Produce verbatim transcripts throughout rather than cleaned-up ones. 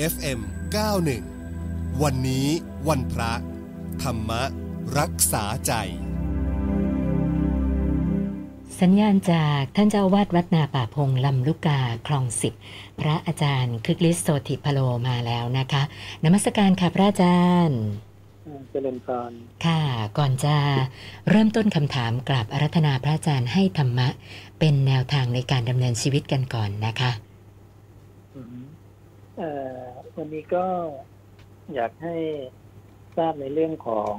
เอฟ เอ็ม เก้าสิบเอ็ด วันนี้วันพระธรรมรักษาใจสัญญาณจากท่านเจ้าวาดวัดนาป่าพงลำลูกกาคลองสิบพระอาจารย์คึกฤทธิ์ โสติพโลมาแล้วนะคะนมัสการค่ะพระอาจารย์เจริญพรค่ะก่อนจะเริ่มต้นคำถามกราบอาราธนาพระอาจารย์ให้ธรรมะเป็นแนวทางในการดำเนินชีวิตกันก่อนนะคะวันนี้ก็อยากให้ทราบในเรื่องของ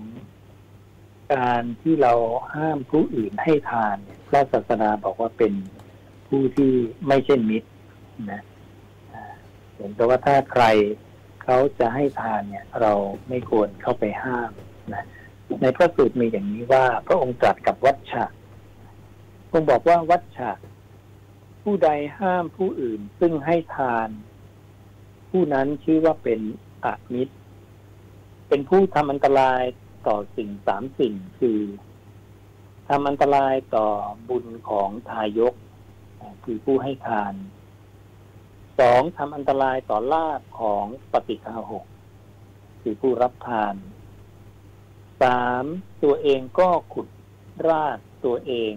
การที่เราห้ามผู้อื่นให้ทานพระศาสนาบอกว่าเป็นผู้ที่ไม่ใช่มิตรนะเห็นแต่ว่าถ้าใครเขาจะให้ทานเนี่ยเราไม่ควรเข้าไปห้ามนะในพระสูตรมีอย่างนี้ว่าพระองค์ตรัสกับวัชชะพระองค์บอกว่าวัชชะผู้ใดห้ามผู้อื่นซึ่งให้ทานผู้นั้นชื่อว่าเป็นอมิตรเป็นผู้ทำอันตรายต่อสิ่งสามสิ่งคือทำอันตรายต่อบุญของทายกคือผู้ให้ทานสองทำอันตรายต่อลาภของปฏิฆาหกคือผู้รับทานสามตัวเองก็ขุดราดตัวเอง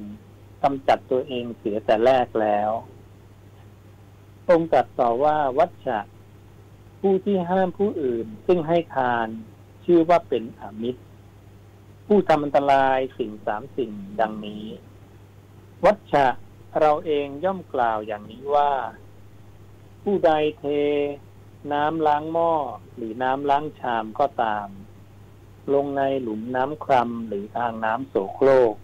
กำจัดตัวเองเสียแต่แรกแล้วองค์ตรัสต่อว่าวัชชะผู้ที่ห้ามผู้อื่นซึ่งให้ทานชื่อว่าเป็นอมิตรผู้ทำอันตรายสิ่งสามสิ่งดังนี้วัชชะเราเองย่อมกล่าวอย่างนี้ว่าผู้ใดเทน้ำล้างหม้อหรือน้ำล้างชามก็ตามลงในหลุมน้ำคร่ำหรือทางน้ำโสโครก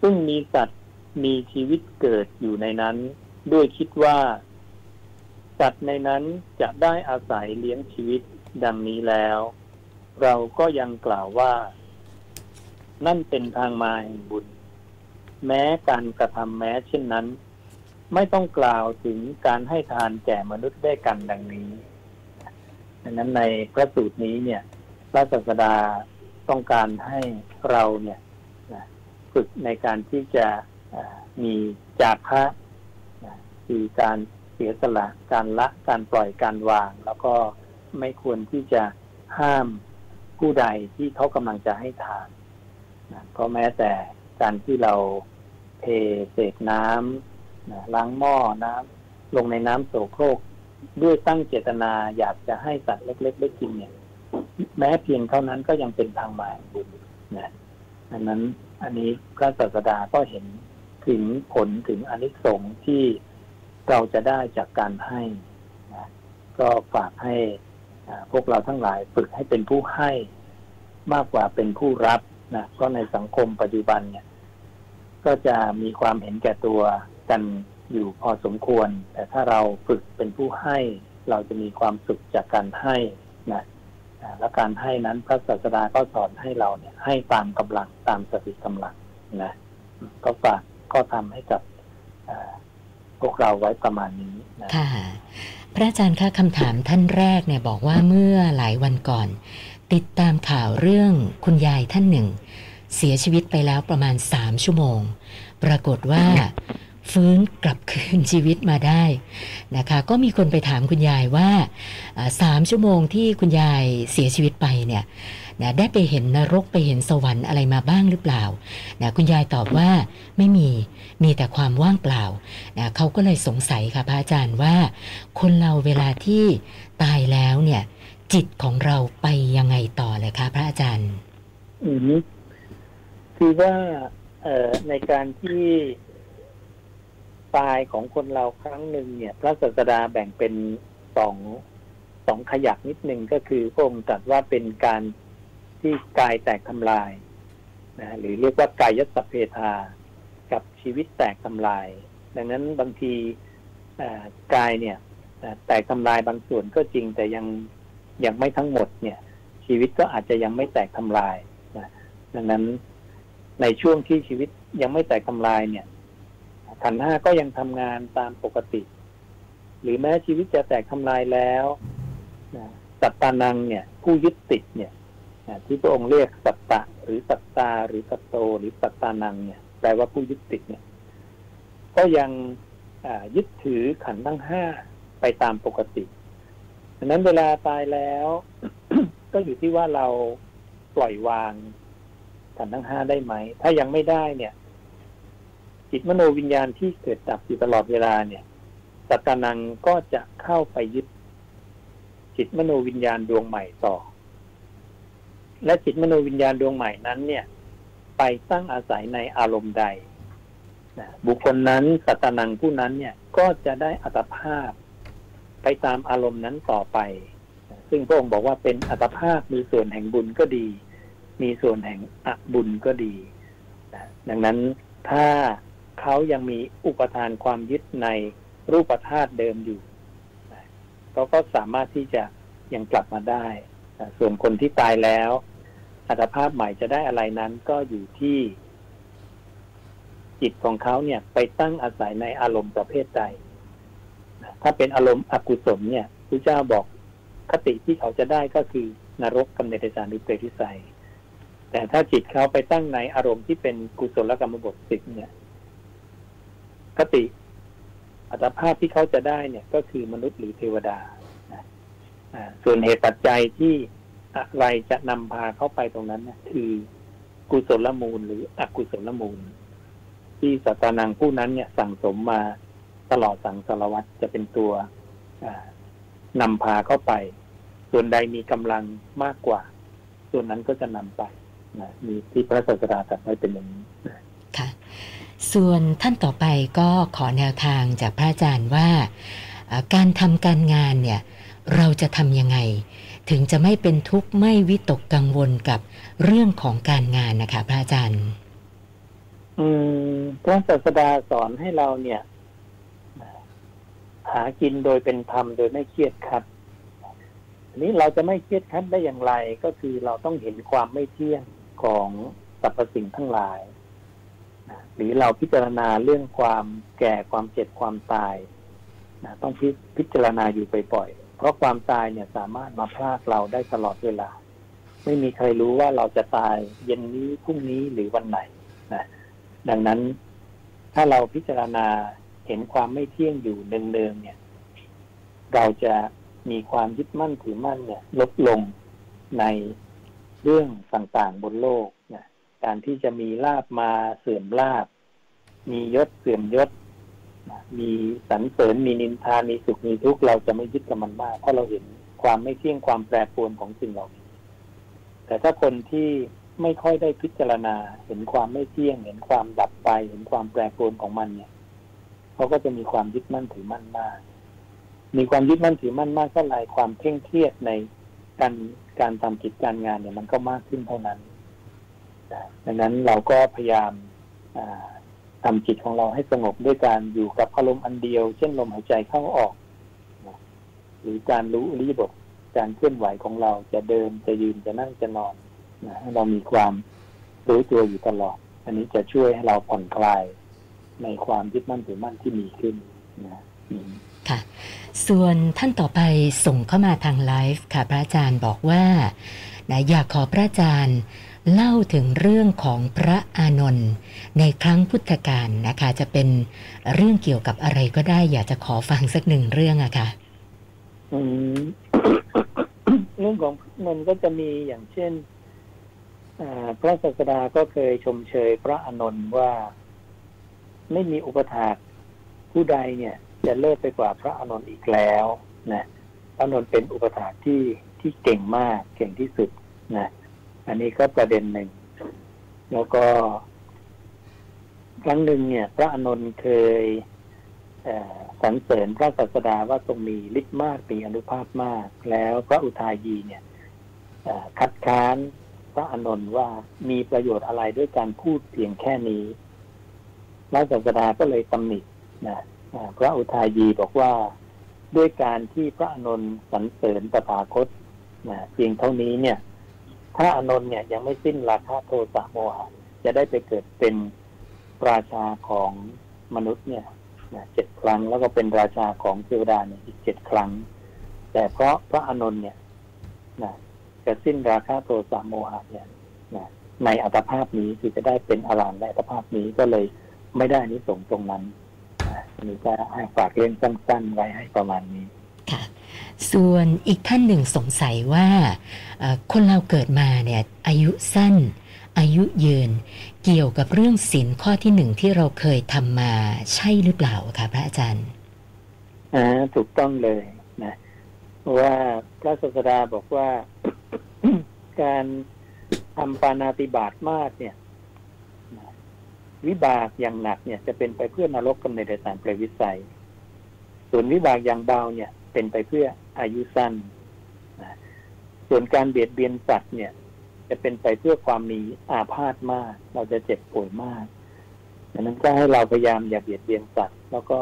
ซึ่งมีสัตว์มีชีวิตเกิดอยู่ในนั้นด้วยคิดว่าสัตว์ในนั้นจะได้อาศัยเลี้ยงชีวิตดังนี้แล้วเราก็ยังกล่าวว่านั่นเป็นทางมาแห่งบุญแม้การกระทำแม้เช่นนั้นไม่ต้องกล่าวถึงการให้ทานแก่มนุษย์ได้กันดังนี้ดังนั้นในพระสูตรนี้เนี่ยพระศาสดาต้องการให้เราเนี่ยฝึกในการที่จะมีจาคะคือการเสียสละการละการปล่อยการวางแล้วก็ไม่ควรที่จะห้ามผู้ใดที่เขากำลังจะให้ทานก็แม้แต่การที่เราเทเศษน้ำล้างหม้อน้ำลงในน้ำโสโครกด้วยตั้งเจตนาอยากจะให้สัตว์เล็กๆได้กินเนี่ยแม้เพียงเท่านั้นก็ยังเป็นทางมาแห่งบุญนะอันนั้นอันนี้พระศาสดาก็เห็นถึงผลถึงอานิสงส์ที่เราจะได้จากการให้นะก็ฝากให้พวกเราทั้งหลายฝึกให้เป็นผู้ให้มากกว่าเป็นผู้รับนะเพราะในสังคมปัจจุบันเนี่ยก็จะมีความเห็นแก่ตัวกันอยู่พอสมควรแต่ถ้าเราฝึกเป็นผู้ให้เราจะมีความสุขจากการให้นะและการให้นั้นพระศาสดาก็สอนให้เราเนี่ยให้ตามกำลังตามสติกำลังนะก็ฝากก็ทำให้กับพวกเราไว้ประมาณนี้นะค่ะพระอาจารย์คะคำถามท่านแรกเนี่ยบอกว่าเมื่อหลายวันก่อนติดตามข่าวเรื่องคุณยายท่านหนึ่งเสียชีวิตไปแล้วประมาณสามชั่วโมงปรากฏว่า ฟื้นกลับคืนชีวิตมาได้นะคะก็มีคนไปถามคุณยายว่าสามชั่วโมงที่คุณยายเสียชีวิตไปเนี่ยนะได้ไปเห็นนรกไปเห็นสวรรค์อะไรมาบ้างหรือเปล่านะคุณยายตอบว่าไม่มีมีแต่ความว่างเปล่านะเขาก็เลยสงสัยค่ะพระอาจารย์ว่าคนเราเวลาที่ตายแล้วเนี่ยจิตของเราไปยังไงต่อเลยคะพระอาจารย์อืมคือว่าในการที่ตายของคนเราครั้งหนึ่งเนี่ยพระศาสดาแบ่งเป็นสองสองขยักนิดนึงก็คือพระองค์ตรัสว่าเป็นการที่กายแตกทำลายนะหรือเรียกว่ากายสัพเพทากับชีวิตแตกทำลายดังนั้นบางทีกายเนี่ยแตกทำลายบางส่วนก็จริงแต่ยังยังไม่ทั้งหมดเนี่ยชีวิตก็อาจจะยังไม่แตกทำลายนะดังนั้นในช่วงที่ชีวิตยังไม่แตกทำลายเนี่ยขันธ์ห้าก็ยังทำงานตามปกติหรือแม้ชีวิตจะแตกทำลายแล้วสัตตานังเนี่ยผู้ยึดติดเนี่ยที่พระองค์เรียกสัตตะหรือสัตตาหรือสัตโตหรือสัตตานังเนี่ยแปลว่าผู้ยึดติดเนี่ยก็ยังยึดถือขันธ์ทั้งห้าไปตามปกติ ดังนั้นเวลาตายแล้ว ก็อยู่ที่ว่าเราปล่อยวางขันธ์ทั้งห้าได้ไหมถ้ายังไม่ได้เนี่ยจิตมโนวิญญาณที่เกิดดับอยู่ตลอดเวลาเนี่ยสัตตานังก็จะเข้าไปยึดจิตมโนวิญญาณดวงใหม่ต่อและจิตมโนวิญญาณดวงใหม่นั้นเนี่ยไปตั้งอาศัยในอารมณ์ใดนะบุคคลนั้นสัตตานังผู้นั้นเนี่ยก็จะได้อัตภาพไปตามอารมณ์นั้นต่อไปซึ่งพระองค์บอกว่าเป็นอัตภาพมีส่วนแห่งบุญก็ดีมีส่วนแห่งอบุญก็ดีดังนั้นถ้าเขายังมีอุปทานความยึดในรูปธาตุเดิมอยู่เขาก็สามารถที่จะยังกลับมาได้ส่วนคนที่ตายแล้วอัตภาพใหม่จะได้อะไรนั้นก็อยู่ที่จิตของเขาเนี่ยไปตั้งอาศัยในอารมณ์ประเภทใดถ้าเป็นอารมณ์อกุศลเนี่ยพระเจ้าบอกคติที่เขาจะได้ก็คือนรกกำเนิดสารหรือเปรตวิสัยแต่ถ้าจิตเขาไปตั้งในอารมณ์ที่เป็นกุศลกรรมบทสิบเนี่ยคติอัตภาพที่เขาจะได้เนี่ยก็คือมนุษย์หรือเทวดาส่วนเหตุปัจจัยที่อะไรจะนำพาเข้าไปตรงนั้นนะคือกุศลมูลหรืออกุศลมูลที่สัตตานังผู้นั้นเนี่ยสั่งสมมาตลอดสังสารวัฏจะเป็นตัวนำพาเข้าไปส่วนใดมีกำลังมากกว่าส่วนนั้นก็จะนำไปนะมีที่พระศาสดาตรัสไว้เป็นอย่างนี้ค่ะส่วนท่านต่อไปก็ขอแนวทางจากพระอาจารย์ว่าการทำการงานเนี่ยเราจะทำยังไงถึงจะไม่เป็นทุกข์ไม่วิตกกังวลกับเรื่องของการงานนะคะพระอาจารย์อืมพระศาสดาสอนให้เราเนี่ยหากินโดยเป็นธรรมโดยไม่เครียดคัดอันนี้เราจะไม่เครียดคัดได้อย่างไรก็คือเราต้องเห็นความไม่เที่ยงของสรรพสิ่งทั้งหลายหรือเราพิจารณาเรื่องความแก่ความเจ็บความตายนะต้องพิจารณาอยู่บ่อยๆเพราะความตายเนี่ยสามารถมาพรากเราได้ตลอดเวลาไม่มีใครรู้ว่าเราจะตายเย็นนี้พรุ่งนี้หรือวันไหนนะดังนั้นถ้าเราพิจารณาเห็นความไม่เที่ยงอยู่เนืองๆเนี่ยเราจะมีความยึดมั่นถือมั่นเนี่ยลดลงในเรื่องต่างๆบนโลกนะการที่จะมีลาภมาเสื่อมลาภมียศเสื่อมยศมีสรรเสริญมีนินทามีสุขมีทุกข์เราจะไม่ยึดกับมันมากเพราะเราเห็นความไม่เที่ยงความแปรปรวนของสิ่งเหล่านี้แต่ถ้าคนที่ไม่ค่อยได้พิจารณาเห็นความไม่เที่ยงเห็นความดับไปเห็นความแปรปรวนของมันเนี่ยเขาก็จะมีความยึดมั่นถือมั่นมากมีความยึดมั่นถือมั่นมากเท่าไรความเคร่งเครียดในการการทำกิจการงานเนี่ยมันก็มากขึ้นเท่านั้นดังนั้นเราก็พยายามทำจิตของเราให้สงบด้วยการอยู่กับอารมณ์อันเดียวเช่นลมหายใจเข้าออกหรือการรู้อิริยาบถการเคลื่อนไหวของเราจะเดินจะยืนจะนั่งจะนอนให้เรามีความรู้ตัวอยู่ตลอดอันนี้จะช่วยให้เราผ่อนคลายในความยึดมั่นถือมั่นที่มีขึ้นนะค่ะส่วนท่านต่อไปส่งเข้ามาทางไลฟ์ค่ะพระอาจารย์บอกว่านะอยากขอพระอาจารย์เล่าถึงเรื่องของพระอานนท์ในครั้งพุทธกาลนะคะจะเป็นเรื่องเกี่ยวกับอะไรก็ได้อยากจะขอฟังสักหนึ่งเรื่องอะค่ะอืม เรื่องของมันก็จะมีอย่างเช่นพระศาสดาก็เคยชมเชยพระอานนท์ว่าไม่มีอุปถากผู้ใดเนี่ยจะเลิศไปกว่าพระอานนท์อีกแล้วนะพระอานนท์เป็นอุปถากที่ที่เก่งมากเก่งที่สุดนะอันนี้ก็ประเด็นหนึ่งแล้วก็ครั้งหนึ่งเนี่ยพระอานนท์เคยสรรเสริญพระศาสดาว่าทรงมีฤทธิ์มากมีอนุภาพมากแล้วพระอุทายีเนี่ยคัดค้านพระอานนท์ว่ามีประโยชน์อะไรด้วยการพูดเพียงแค่นี้พระศาสดาก็เลยตำหนินะพระอุทายีบอกว่าด้วยการที่พระอานนท์สรรเสริญตถาคตนะเพียงเท่านี้เนี่ยถ้าอานนท์เนี่ยยังไม่สิ้นราคะโทสะโมหะจะได้ไปเกิดเป็นราชาของมนุษย์เนี่ยเจ็ดครั้งแล้วก็เป็นราชาของเทวดาเนี่ยอีกเจ็ดครั้งแต่เพราะพระอานนท์เนี่ยนะจะสิ้นราคะโทสะโมหะเนี่ยนะในอัตภาพนี้คือจะได้เป็นอรหันต์ในอัตภาพนี้ก็เลยไม่ได้นิสงส์ตรงนั้นนี่ก็ให้ฝากเรื่องสั้นๆไว้ให้ประมาณนี้ค่ะ ส่วนอีกท่านหนึ่งสงสัยว่าคนเราเกิดมาเนี่ยอายุสั้นอายุยืนเกี่ยวกับเรื่องศีลข้อที่หนึ่งที่เราเคยทำมาใช่หรือเปล่าคะพระอาจารย์อ่าถูกต้องเลยนะว่าพระศาสดาบอกว่า การทำปาณาติบาตมากเนี่ยวิบากอย่างหนักเนี่ยจะเป็นไปเพื่อนรกกำเนิดสารเปรตวิสัยส่วนวิบากอย่างเบาเนี่ยเป็นไปเพื่ออายุสั้นส่วนการเบียดเบียนสัตว์เนี่ยจะเป็นไปเพื่อความมีอาพาธมากเราจะเจ็บป่วยมากดังนั้นก็ให้เราพยายามอย่าเบียดเบียนสัตว์แล้วก็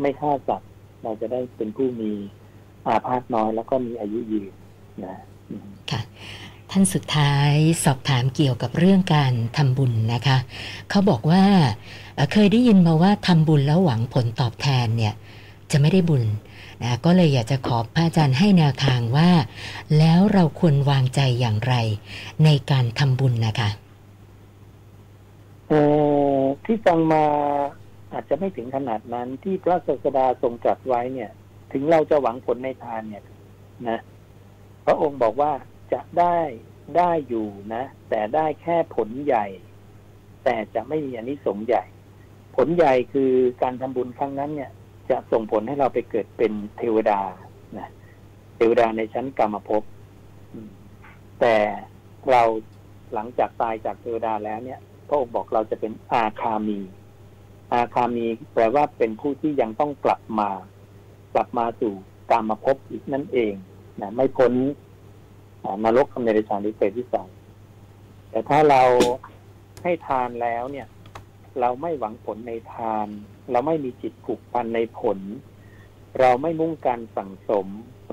ไม่ฆ่าสัตว์เราจะได้เป็นผู้มีอาพาธน้อยแล้วก็มีอายุยืนนะค่ะท่านสุดท้ายสอบถามเกี่ยวกับเรื่องการทำบุญนะคะเขาบอกว่าเคยได้ยินมาว่าทำบุญแล้วหวังผลตอบแทนเนี่ยจะไม่ได้บุญนะก็เลยอยากจะขอพระอาจารย์ให้แนวทางว่าแล้วเราควรวางใจอย่างไรในการทำบุญนะคะเอ่อที่ฟังมาอาจจะไม่ถึงขนาดนั้นที่พระศาสดาทรงตรัสไว้เนี่ยถึงเราจะหวังผลในทานเนี่ยนะพระองค์บอกว่าจะได้ได้อยู่นะแต่ได้แค่ผลใหญ่แต่จะไม่มีอานิสงส์ใหญ่ผลใหญ่คือการทำบุญครั้งนั้นเนี่ยจะส่งผลให้เราไปเกิดเป็นเทวดานะเทวดาในชั้นกามภพแต่เราหลังจากตายจากเทวดาแล้วเนี่ยพระองค์บอกเราจะเป็นอาคามีอาคามีแปลว่าเป็นผู้ที่ยังต้องกลับมากลับมาสู่กามภพอีกนั่นเองนะไม่พ้นนรกกำเนิดสารนิเทศที่สองแต่ถ้าเราให้ทานแล้วเนี่ยเราไม่หวังผลในทานเราไม่มีจิตผูกพันในผลเราไม่มุ่งการสั่งสม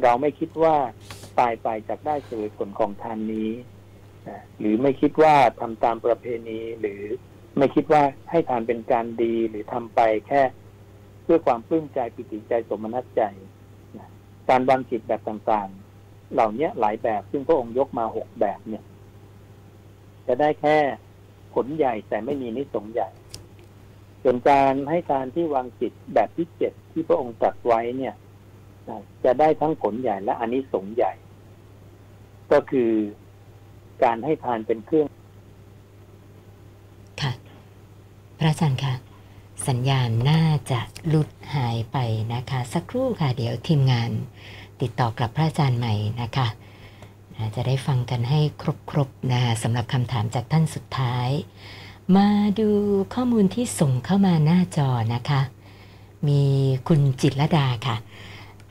เราไม่คิดว่าตายไปจากได้เสวยผลของทานนี้หรือไม่คิดว่าทำตามประเพณีหรือไม่คิดว่าให้ทานเป็นการดีหรือทำไปแค่เพื่อความปลื้มใจปิติใจสมนัสใจการวางจิตแบบต่างๆเหล่านี้หลายแบบซึ่งพระองค์ยกมาหกแบบเนี่ยจะได้แค่ผลใหญ่แต่ไม่มีนิสงส์ใหญ่ส่วนการให้ทานที่วางจิตแบบที่เจ็ดที่พระองค์ตรัสไว้เนี่ยจะได้ทั้งผลใหญ่และอานิสงส์ใหญ่ก็คือการให้ทานเป็นเครื่องค่ะพระอาจารย์ค่ะสัญญาณน่าจะหลุดหายไปนะคะสักครู่ค่ะเดี๋ยวทีมงานติดต่อกับพระอาจารย์ใหม่นะคะจะได้ฟังกันให้ครบๆนะสำหรับคำถามจากท่านสุดท้ายมาดูข้อมูลที่ส่งเข้ามาหน้าจอนะคะมีคุณจิตรดาค่ะ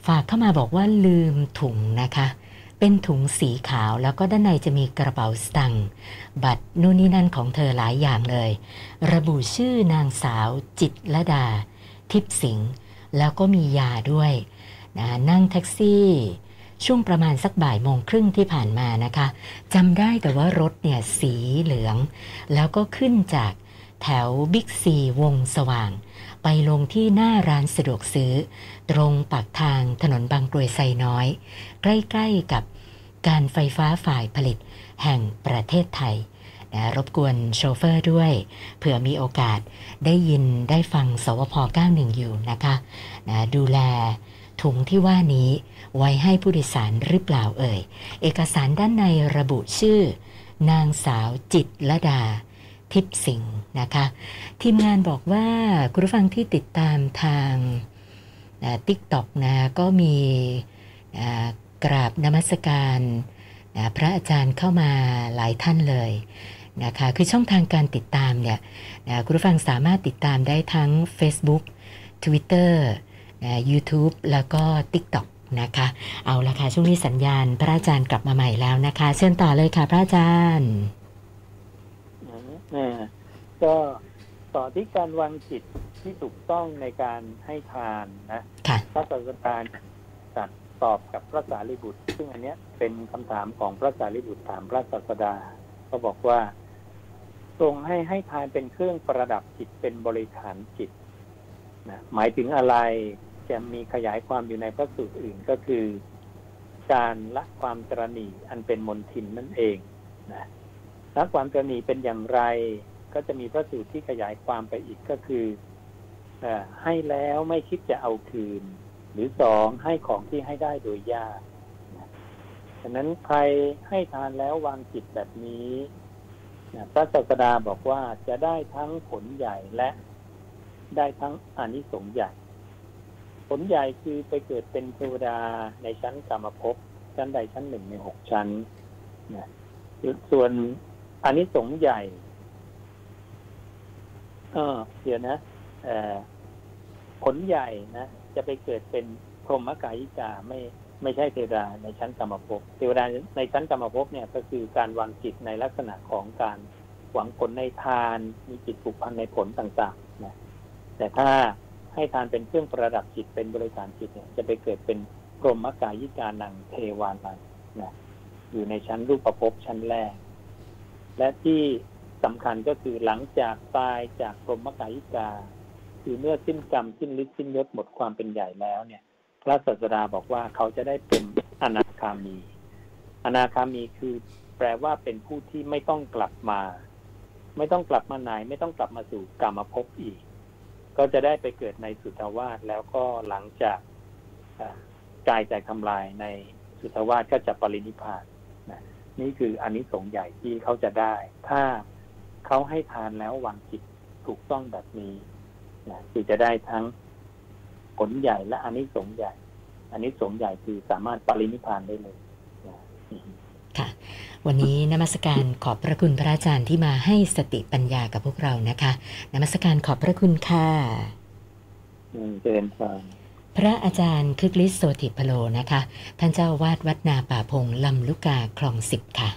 ฝากเข้ามาบอกว่าลืมถุงนะคะเป็นถุงสีขาวแล้วก็ด้านในจะมีกระเป๋าสตางค์บัตรนู่นนี่นั่นของเธอหลายอย่างเลยระบุชื่อนางสาวจิตรดาทิพย์สิงห์แล้วก็มียาด้วยนะนั่งแท็กซี่ช่วงประมาณสักบ่ายโมงครึ่งที่ผ่านมานะคะจำได้แต่ว่ารถเนี่ยสีเหลืองแล้วก็ขึ้นจากแถวบิ๊กซีวงสว่างไปลงที่หน้าร้านสะดวกซื้อตรงปากทางถนนบางกรวยไซน้อยใกล้ๆกับการไฟฟ้าฝ่ายผลิตแห่งประเทศไทยนะรบกวนโชเฟอร์ด้วยเผื่อมีโอกาสได้ยินได้ฟังสวพ.เก้าสิบเอ็ดอยู่นะคะนะดูแลถุงที่ว่านี้ไว้ให้ผู้โดยสารหรือเปล่าเอ่ยเอกสารด้านในระบุชื่อนางสาวจิตรดาทิพย์สิงห์นะคะทีมงานบอกว่าคุณผู้ฟังที่ติดตามทาง ติ๊กต็อก นะก็มีกราบนมัสการพระอาจารย์เข้ามาหลายท่านเลยนะคะคือช่องทางการติดตามเนี่ยคุณผู้ฟังสามารถติดตามได้ทั้ง เฟซบุ๊ก ทวิตเตอร์ยูทูบ แล้วก็ ติ๊กต็อก นะคะเอาละค่ะช่วงนี้สัญญาณพระอาจารย์กลับมาใหม่แล้วนะคะเชิญต่อเลยค่ะพระอาจารย์ก็ต่อที่การวางจิตที่ถูกต้องในการให้ทานนะพระศาสดาตัดตอบกับพระสารีบุตรซึ่งอันเนี้ยเป็นคำถามของพระสารีบุตรถามพระศาสดาก็บอกว่าทรงให้ให้ทานเป็นเครื่องประดับจิตเป็นบริขารจิตนะหมายถึงอะไรจะมีขยายความอยู่ในพระสูตรอื่นก็คือการละความตระหนี่อันเป็นมลทินนั่นเองนะละความตระหนี่เป็นอย่างไรก็จะมีพระสูตรที่ขยายความไปอีกก็คือให้แล้วไม่คิดจะเอาคืน หรือสองให้ของที่ให้ได้โดยยากนะฉะนั้นใครให้ทานแล้ววางจิตแบบนี้นะพระศาสดาบอกว่าจะได้ทั้งผลใหญ่และได้ทั้งอานิสงส์ใหญ่ผลใหญ่คือไปเกิดเป็นเทวดาในชั้นกามภพชั้นใดชั้นหนึ่งในหกชั้นนะส่วนอานิสงส์ใหญ่เออเดี๋ยวนะผลใหญ่นะจะไปเกิดเป็นพรหมกายิกาไม่ไม่ใช่เทวดาในชั้นกรรมภพเทวดาในชั้นกรรมภพเนี่ยก็คือการวางจิตในลักษณะของการหวังผลในทานมีจิตผูกพันในผลต่างๆนะแต่ถ้าให้ทานเป็นเครื่องประดับจิตเป็นบริการจิตเนี่ยจะไปเกิดเป็นพรหมกายิกานังเทวานังนะอยู่ในชั้นรูปภพชั้นแรกและที่สำคัญก็คือหลังจากตายจากพรหมกายิกาคือเมื่อสิ้นกรรมสิ้นฤทธิ์สิ้นยศหมดความเป็นใหญ่แล้วเนี่ยพระศาสดาบอกว่าเขาจะได้เป็นอนาคามีอนาคามีคือแปลว่าเป็นผู้ที่ไม่ต้องกลับมาไม่ต้องกลับมาไหนไม่ต้องกลับมาสู่กามภพอีกก็จะได้ไปเกิดในสุทธาวาสแล้วก็หลังจากกายใจทำลายในสุทธาวาสก็จะปรินิพพานนะนี่คืออานิสงส์ใหญ่ที่เขาจะได้ถ้าเขาให้ทานแล้ววางจิตถูกต้องแบบนี้นะคือจะได้ทั้งผลใหญ่และอานิสงส์ใหญ่อานิสงส์ใหญ่คือสามารถปรินิพพานได้เลยนะค่ะวันนี้นมัสการขอบพระคุณพระอาจารย์ที่มาให้สติปัญญากับพวกเรานะคะนมัสการขอบพระคุณค่ะอืมเจริญพรพระอาจารย์คึกฤทธิ์โสติพโลนะคะท่านเจ้าวาดวัดนาป่าพงลำลูกกาคลองสิบค่ะ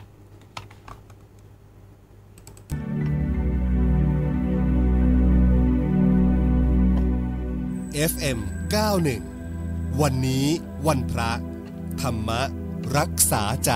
เอฟเอ็ม เก้าสิบเอ็ด วันนี้วันพระธรรมะรักษาใจ